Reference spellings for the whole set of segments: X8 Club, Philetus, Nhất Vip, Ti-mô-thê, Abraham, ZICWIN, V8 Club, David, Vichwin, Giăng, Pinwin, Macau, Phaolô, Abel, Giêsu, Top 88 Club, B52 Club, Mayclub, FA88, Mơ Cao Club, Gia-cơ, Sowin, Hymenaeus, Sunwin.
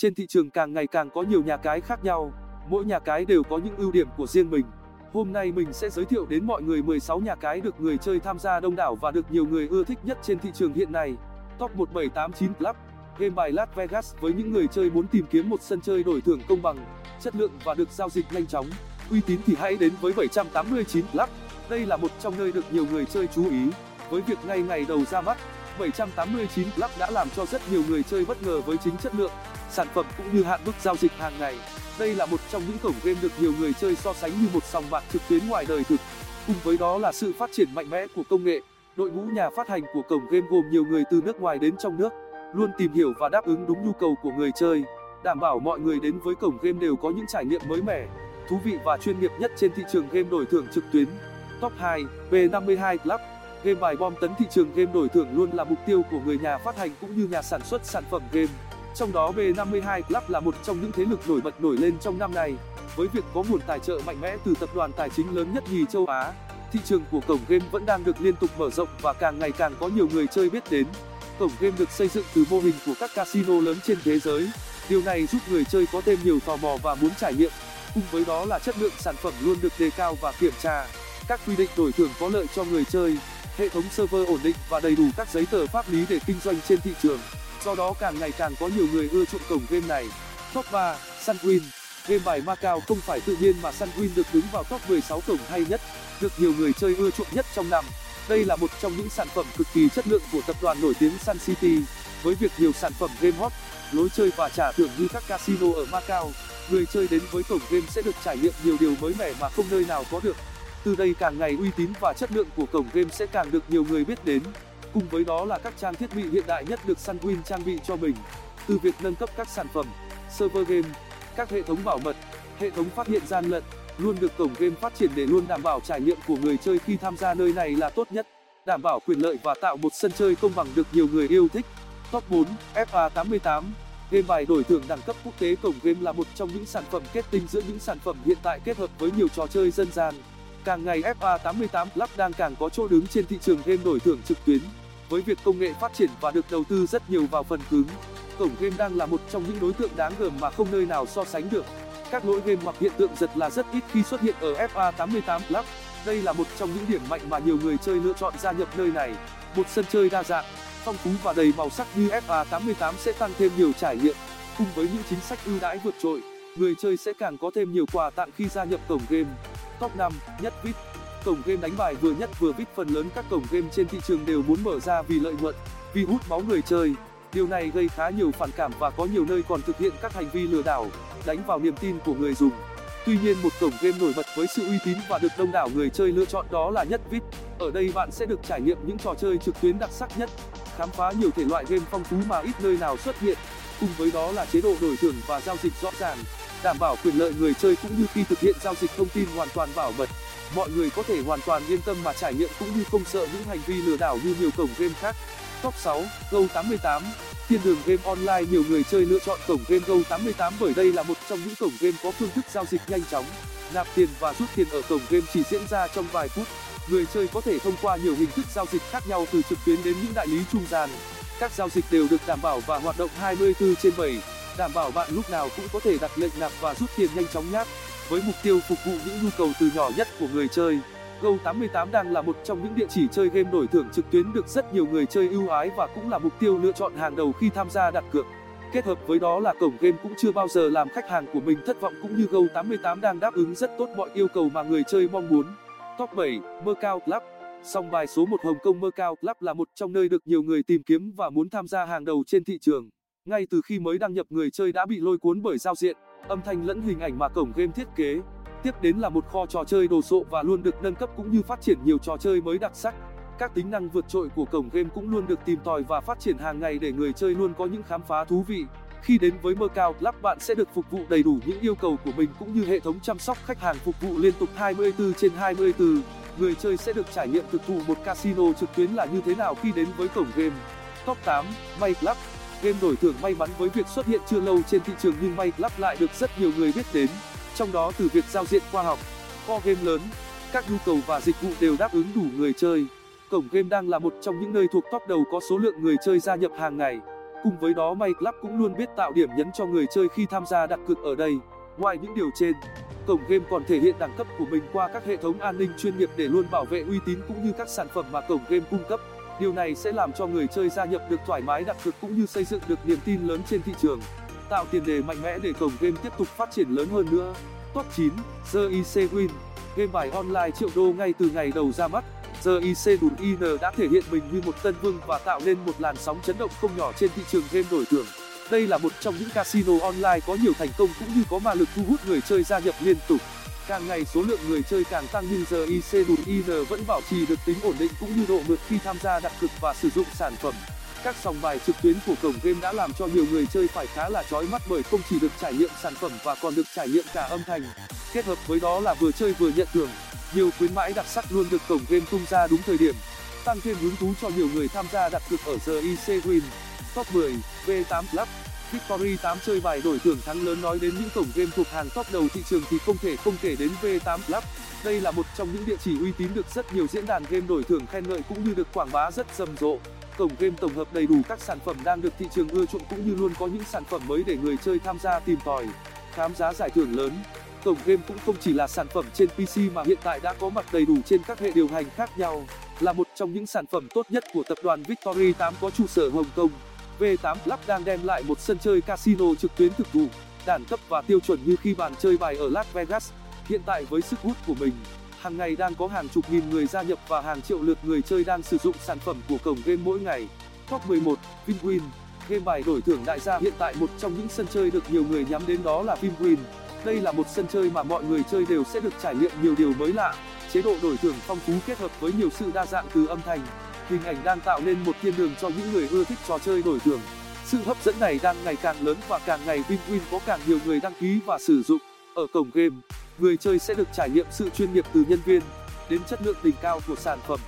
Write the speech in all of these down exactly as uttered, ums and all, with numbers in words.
Trên thị trường càng ngày càng có nhiều nhà cái khác nhau, mỗi nhà cái đều có những ưu điểm của riêng mình. Hôm nay mình sẽ giới thiệu đến mọi người mười sáu nhà cái được người chơi tham gia đông đảo và được nhiều người ưa thích nhất trên thị trường hiện nay. Top một bảy tám chín Club, game bài Las Vegas với những người chơi muốn tìm kiếm một sân chơi đổi thưởng công bằng, chất lượng và được giao dịch nhanh chóng. Uy tín thì hãy đến với bảy tám chín Club. Đây là một trong nơi được nhiều người chơi chú ý. Với việc ngay ngày đầu ra mắt, bảy tám chín Club đã làm cho rất nhiều người chơi bất ngờ với chính chất lượng, sản phẩm cũng như hạn mức giao dịch hàng ngày. Đây là một trong những cổng game được nhiều người chơi so sánh như một sòng bạc trực tuyến ngoài đời thực. Cùng với đó là sự phát triển mạnh mẽ của công nghệ. Đội ngũ nhà phát hành của cổng game gồm nhiều người từ nước ngoài đến trong nước, luôn tìm hiểu và đáp ứng đúng nhu cầu của người chơi, đảm bảo mọi người đến với cổng game đều có những trải nghiệm mới mẻ, thú vị và chuyên nghiệp nhất trên thị trường game đổi thưởng trực tuyến. Top hai, B năm mươi hai Club. Game bài bom tấn thị trường game đổi thưởng luôn là mục tiêu của người nhà phát hành cũng như nhà sản xuất sản phẩm game. Trong đó B năm mươi hai Club là một trong những thế lực nổi bật nổi lên trong năm nay, với việc có nguồn tài trợ mạnh mẽ từ tập đoàn tài chính lớn nhất nhì châu Á. Thị trường của cổng game vẫn đang được liên tục mở rộng và càng ngày càng có nhiều người chơi biết đến. Cổng game được xây dựng từ mô hình của các casino lớn trên thế giới. Điều này giúp người chơi có thêm nhiều tò mò và muốn trải nghiệm. Cùng với đó là chất lượng sản phẩm luôn được đề cao và kiểm tra. Các quy định đổi thưởng có lợi cho người chơi, hệ thống server ổn định và đầy đủ các giấy tờ pháp lý để kinh doanh trên thị trường. Do đó càng ngày càng có nhiều người ưa chuộng cổng game này. Top ba, Sunwin. Game bài Macau không phải tự nhiên mà Sunwin được đứng vào top mười sáu cổng hay nhất, được nhiều người chơi ưa chuộng nhất trong năm. Đây là một trong những sản phẩm cực kỳ chất lượng của tập đoàn nổi tiếng Sun City. Với việc nhiều sản phẩm game hot, lối chơi và trả thưởng như các casino ở Macau, người chơi đến với cổng game sẽ được trải nghiệm nhiều điều mới mẻ mà không nơi nào có được. Từ đây càng ngày uy tín và chất lượng của cổng game sẽ càng được nhiều người biết đến. Cùng với đó là các trang thiết bị hiện đại nhất được Sunwin trang bị cho mình. Từ việc nâng cấp các sản phẩm, server game, các hệ thống bảo mật, hệ thống phát hiện gian lận, luôn được cổng game phát triển để luôn đảm bảo trải nghiệm của người chơi khi tham gia nơi này là tốt nhất, đảm bảo quyền lợi và tạo một sân chơi công bằng được nhiều người yêu thích. Top bốn, F A tám mươi tám. Game bài đổi thưởng đẳng cấp quốc tế, cổng game là một trong những sản phẩm kết tinh giữa những sản phẩm hiện tại kết hợp với nhiều trò chơi dân gian. Càng ngày F A tám mươi tám Club đang càng có chỗ đứng trên thị trường game đổi thưởng trực tuyến. Với việc công nghệ phát triển và được đầu tư rất nhiều vào phần cứng, cổng game đang là một trong những đối tượng đáng gờm mà không nơi nào so sánh được. Các lỗi game hoặc hiện tượng giật là rất ít khi xuất hiện ở F A tám mươi tám Club. Đây là một trong những điểm mạnh mà nhiều người chơi lựa chọn gia nhập nơi này. Một sân chơi đa dạng, phong phú và đầy màu sắc như F A tám mươi tám sẽ tăng thêm nhiều trải nghiệm. Cùng với những chính sách ưu đãi vượt trội, người chơi sẽ càng có thêm nhiều quà tặng khi gia nhập cổng game. Top năm, Nhất Vip. Cổng game đánh bài vừa Nhất vừa Vip, phần lớn các cổng game trên thị trường đều muốn mở ra vì lợi nhuận, vì hút máu người chơi. Điều này gây khá nhiều phản cảm và có nhiều nơi còn thực hiện các hành vi lừa đảo, đánh vào niềm tin của người dùng. Tuy nhiên, một cổng game nổi bật với sự uy tín và được đông đảo người chơi lựa chọn đó là Nhất Vip. Ở đây bạn sẽ được trải nghiệm những trò chơi trực tuyến đặc sắc nhất, khám phá nhiều thể loại game phong phú mà ít nơi nào xuất hiện. Cùng với đó là chế độ đổi thưởng và giao dịch rõ ràng, đảm bảo quyền lợi người chơi cũng như khi thực hiện giao dịch thông tin hoàn toàn bảo mật. Mọi người có thể hoàn toàn yên tâm mà trải nghiệm cũng như không sợ những hành vi lừa đảo như nhiều cổng game khác. Top sáu, Go tám mươi tám. Thiên đường game online, nhiều người chơi lựa chọn cổng game Go tám mươi tám bởi đây là một trong những cổng game có phương thức giao dịch nhanh chóng. Nạp tiền và rút tiền ở cổng game chỉ diễn ra trong vài phút. Người chơi có thể thông qua nhiều hình thức giao dịch khác nhau, từ trực tuyến đến những đại lý trung gian. Các giao dịch đều được đảm bảo và hoạt động hai mươi bốn trên bảy, đảm bảo bạn lúc nào cũng có thể đặt lệnh nạp và rút tiền nhanh chóng nhất, với mục tiêu phục vụ những nhu cầu từ nhỏ nhất của người chơi. Go tám mươi tám đang là một trong những địa chỉ chơi game đổi thưởng trực tuyến được rất nhiều người chơi ưu ái và cũng là mục tiêu lựa chọn hàng đầu khi tham gia đặt cược. Kết hợp với đó là cổng game cũng chưa bao giờ làm khách hàng của mình thất vọng, cũng như Go tám mươi tám đang đáp ứng rất tốt mọi yêu cầu mà người chơi mong muốn. Top bảy, Mơ Cao Club. Sòng bài số một Hồng Kông Mơ Cao Club là một trong nơi được nhiều người tìm kiếm và muốn tham gia hàng đầu trên thị trường. Ngay từ khi mới đăng nhập, người chơi đã bị lôi cuốn bởi giao diện, âm thanh lẫn hình ảnh mà cổng game thiết kế. Tiếp đến là một kho trò chơi đồ sộ và luôn được nâng cấp cũng như phát triển nhiều trò chơi mới đặc sắc. Các tính năng vượt trội của cổng game cũng luôn được tìm tòi và phát triển hàng ngày để người chơi luôn có những khám phá thú vị. Khi đến với Mơ Cao Club, bạn sẽ được phục vụ đầy đủ những yêu cầu của mình cũng như hệ thống chăm sóc khách hàng phục vụ liên tục hai mươi bốn trên hai mươi bốn. Người chơi sẽ được trải nghiệm thực thụ một casino trực tuyến là như thế nào khi đến với cổng game. Top tám, Mayclub. Game đổi thưởng may mắn với việc xuất hiện chưa lâu trên thị trường nhưng Mayclub lại được rất nhiều người biết đến. Trong đó từ việc giao diện khoa học, kho game lớn, các nhu cầu và dịch vụ đều đáp ứng đủ người chơi. Cổng game đang là một trong những nơi thuộc top đầu có số lượng người chơi gia nhập hàng ngày. Cùng với đó, Mayclub cũng luôn biết tạo điểm nhấn cho người chơi khi tham gia đặt cược ở đây. Ngoài những điều trên, cổng game còn thể hiện đẳng cấp của mình qua các hệ thống an ninh chuyên nghiệp để luôn bảo vệ uy tín cũng như các sản phẩm mà cổng game cung cấp. Điều này sẽ làm cho người chơi gia nhập được thoải mái đặt cược cũng như xây dựng được niềm tin lớn trên thị trường, tạo tiền đề mạnh mẽ để cổng game tiếp tục phát triển lớn hơn nữa. Top chín, ZICWIN, game bài online triệu đô ngay từ ngày đầu ra mắt. ZICWIN đã thể hiện mình như một tân vương và tạo nên một làn sóng chấn động không nhỏ trên thị trường game đổi thưởng. Đây là một trong những casino online có nhiều thành công cũng như có ma lực thu hút người chơi gia nhập liên tục. Càng ngày số lượng người chơi càng tăng nhưng ZICWIN vẫn bảo trì được tính ổn định cũng như độ mượt khi tham gia đặt cược và sử dụng sản phẩm. Các sòng bài trực tuyến của cổng game đã làm cho nhiều người chơi phải khá là chói mắt bởi không chỉ được trải nghiệm sản phẩm và còn được trải nghiệm cả âm thanh. Kết hợp với đó là vừa chơi vừa nhận thưởng, nhiều khuyến mãi đặc sắc luôn được cổng game tung ra đúng thời điểm, tăng thêm hứng thú cho nhiều người tham gia đặt cược ở ZICWin. Top mười, V tám Club, Victory tám chơi bài đổi thưởng thắng lớn. Nói đến những cổng game thuộc hàng top đầu thị trường thì không thể không kể đến V tám Club. Đây là một trong những địa chỉ uy tín được rất nhiều diễn đàn game đổi thưởng khen ngợi cũng như được quảng bá rất rầm rộ. Cổng game tổng hợp đầy đủ các sản phẩm đang được thị trường ưa chuộng cũng như luôn có những sản phẩm mới để người chơi tham gia tìm tòi, khám phá giải thưởng lớn. Cổng game cũng không chỉ là sản phẩm trên pê xê mà hiện tại đã có mặt đầy đủ trên các hệ điều hành khác nhau, là một trong những sản phẩm tốt nhất của tập đoàn Victory tám có trụ sở Hồng Kông. vê tám Club đang đem lại một sân chơi casino trực tuyến thực thụ, đẳng cấp và tiêu chuẩn như khi bàn chơi bài ở Las Vegas. Hiện tại với sức hút của mình, hàng ngày đang có hàng chục nghìn người gia nhập và hàng triệu lượt người chơi đang sử dụng sản phẩm của cổng game mỗi ngày. Top mười một, Pinwin, game bài đổi thưởng đại gia. Hiện tại một trong những sân chơi được nhiều người nhắm đến đó là Pinwin. Đây là một sân chơi mà mọi người chơi đều sẽ được trải nghiệm nhiều điều mới lạ. Chế độ đổi thưởng phong phú kết hợp với nhiều sự đa dạng từ âm thanh, hình ảnh đang tạo nên một thiên đường cho những người ưa thích trò chơi đổi thưởng. Sự hấp dẫn này đang ngày càng lớn và càng ngày Vichwin có càng nhiều người đăng ký và sử dụng. Ở cổng game, người chơi sẽ được trải nghiệm sự chuyên nghiệp từ nhân viên đến chất lượng đỉnh cao của sản phẩm.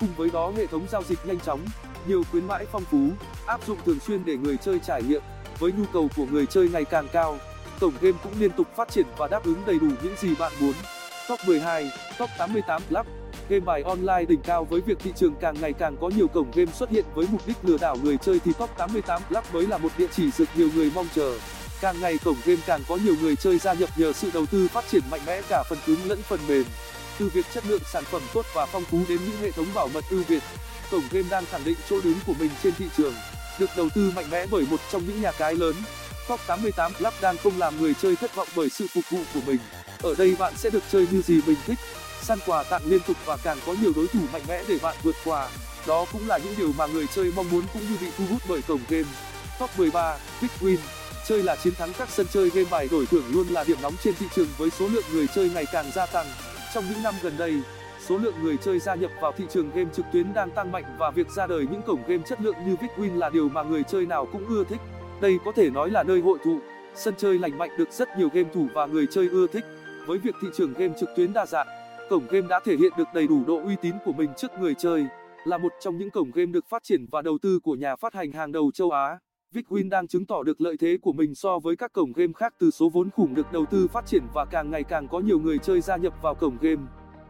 Cùng với đó, hệ thống giao dịch nhanh chóng, nhiều khuyến mãi phong phú, áp dụng thường xuyên để người chơi trải nghiệm. Với nhu cầu của người chơi ngày càng cao, cổng game cũng liên tục phát triển và đáp ứng đầy đủ những gì bạn muốn. Top mười hai, Top tám mươi tám Club, game bài online đỉnh cao. Với việc thị trường càng ngày càng có nhiều cổng game xuất hiện với mục đích lừa đảo người chơi thì Top tám mươi tám Club mới là một địa chỉ được nhiều người mong chờ. Càng ngày cổng game càng có nhiều người chơi gia nhập nhờ sự đầu tư phát triển mạnh mẽ cả phần cứng lẫn phần mềm. Từ việc chất lượng sản phẩm tốt và phong phú đến những hệ thống bảo mật ưu việt, cổng game đang khẳng định chỗ đứng của mình trên thị trường, được đầu tư mạnh mẽ bởi một trong những nhà cái lớn. Top tám mươi tám Club đang không làm người chơi thất vọng bởi sự phục vụ của mình. Ở đây bạn sẽ được chơi như gì mình thích, săn quà tặng liên tục và càng có nhiều đối thủ mạnh mẽ để bạn vượt qua. Đó cũng là những điều mà người chơi mong muốn cũng như bị thu hút bởi cổng game. Top mười ba, Vichwin, chơi là chiến thắng. Các sân chơi game bài đổi thưởng luôn là điểm nóng trên thị trường với số lượng người chơi ngày càng gia tăng. Trong những năm gần đây, số lượng người chơi gia nhập vào thị trường game trực tuyến đang tăng mạnh và việc ra đời những cổng game chất lượng như Vichwin là điều mà người chơi nào cũng ưa thích. Đây có thể nói là nơi hội tụ, sân chơi lành mạnh được rất nhiều game thủ và người chơi ưa thích. Với việc thị trường game trực tuyến đa dạng, cổng game đã thể hiện được đầy đủ độ uy tín của mình trước người chơi, là một trong những cổng game được phát triển và đầu tư của nhà phát hành hàng đầu châu Á. Vichwin đang chứng tỏ được lợi thế của mình so với các cổng game khác từ số vốn khủng được đầu tư phát triển và càng ngày càng có nhiều người chơi gia nhập vào cổng game.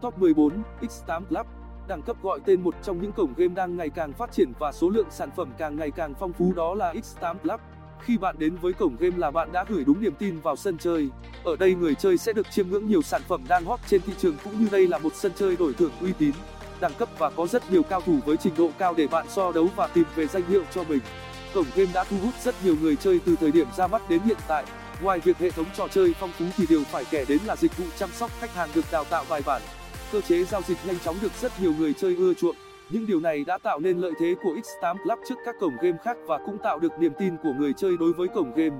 Top mười bốn, X tám Club, đẳng cấp gọi tên. Một trong những cổng game đang ngày càng phát triển và số lượng sản phẩm càng ngày càng phong phú đó là X tám Club. Khi bạn đến với cổng game là bạn đã gửi đúng niềm tin vào sân chơi. Ở đây người chơi sẽ được chiêm ngưỡng nhiều sản phẩm đang hot trên thị trường cũng như đây là một sân chơi đổi thưởng uy tín, đẳng cấp và có rất nhiều cao thủ với trình độ cao để bạn so đấu và tìm về danh hiệu cho mình. Cổng game đã thu hút rất nhiều người chơi từ thời điểm ra mắt đến hiện tại. Ngoài việc hệ thống trò chơi phong phú thì điều phải kể đến là dịch vụ chăm sóc khách hàng được đào tạo bài bản. Cơ chế giao dịch nhanh chóng được rất nhiều người chơi ưa chuộng. Những điều này đã tạo nên lợi thế của X tám Club trước các cổng game khác và cũng tạo được niềm tin của người chơi đối với cổng game.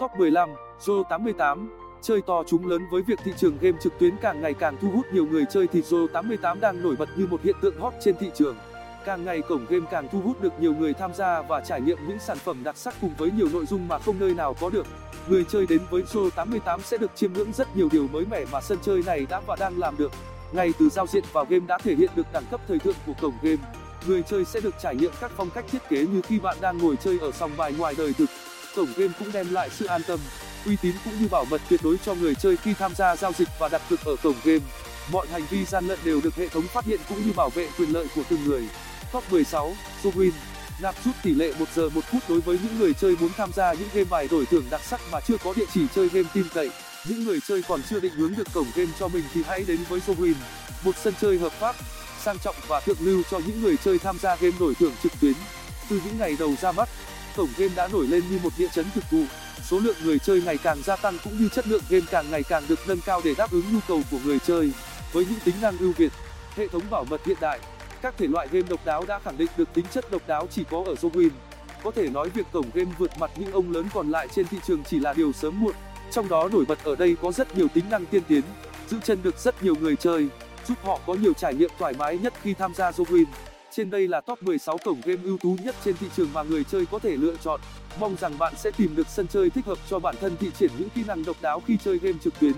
Top mười lăm, Jo tám mươi tám, chơi to trúng lớn. Với việc thị trường game trực tuyến càng ngày càng thu hút nhiều người chơi thì Jo tám mươi tám đang nổi bật như một hiện tượng hot trên thị trường. Càng ngày cổng game càng thu hút được nhiều người tham gia và trải nghiệm những sản phẩm đặc sắc cùng với nhiều nội dung mà không nơi nào có được. Người chơi đến với Jo tám mươi tám sẽ được chiêm ngưỡng rất nhiều điều mới mẻ mà sân chơi này đã và đang làm được. Ngay từ giao diện vào game đã thể hiện được đẳng cấp thời thượng của cổng game. Người chơi sẽ được trải nghiệm các phong cách thiết kế như khi bạn đang ngồi chơi ở sòng bài ngoài đời thực. Cổng game cũng đem lại sự an tâm, uy tín cũng như bảo mật tuyệt đối cho người chơi khi tham gia giao dịch và đặt cược ở cổng game. Mọi hành vi gian lận đều được hệ thống phát hiện cũng như bảo vệ quyền lợi của từng người. Top mười sáu, Sowin, Nạp rút tỷ lệ một giờ một phút đối với những người chơi muốn tham gia những game bài đổi thưởng đặc sắc mà chưa có địa chỉ chơi game tin cậy. Những người chơi còn chưa định hướng được cổng game cho mình thì hãy đến với Sowin, một sân chơi hợp pháp, sang trọng và thượng lưu cho những người chơi tham gia game đổi thưởng trực tuyến. Từ những ngày đầu ra mắt, cổng game đã nổi lên như một địa chấn thực thụ. Số lượng người chơi ngày càng gia tăng cũng như chất lượng game càng ngày càng được nâng cao để đáp ứng nhu cầu của người chơi. Với những tính năng ưu việt, hệ thống bảo mật hiện đại, các thể loại game độc đáo đã khẳng định được tính chất độc đáo chỉ có ở Sowin. Có thể nói việc cổng game vượt mặt những ông lớn còn lại trên thị trường chỉ là điều sớm muộn. Trong đó nổi bật ở đây có rất nhiều tính năng tiên tiến, giữ chân được rất nhiều người chơi, giúp họ có nhiều trải nghiệm thoải mái nhất khi tham gia Sowin. Trên đây là top mười sáu cổng game ưu tú nhất trên thị trường mà người chơi có thể lựa chọn. Mong rằng bạn sẽ tìm được sân chơi thích hợp cho bản thân, thi triển những kỹ năng độc đáo khi chơi game trực tuyến.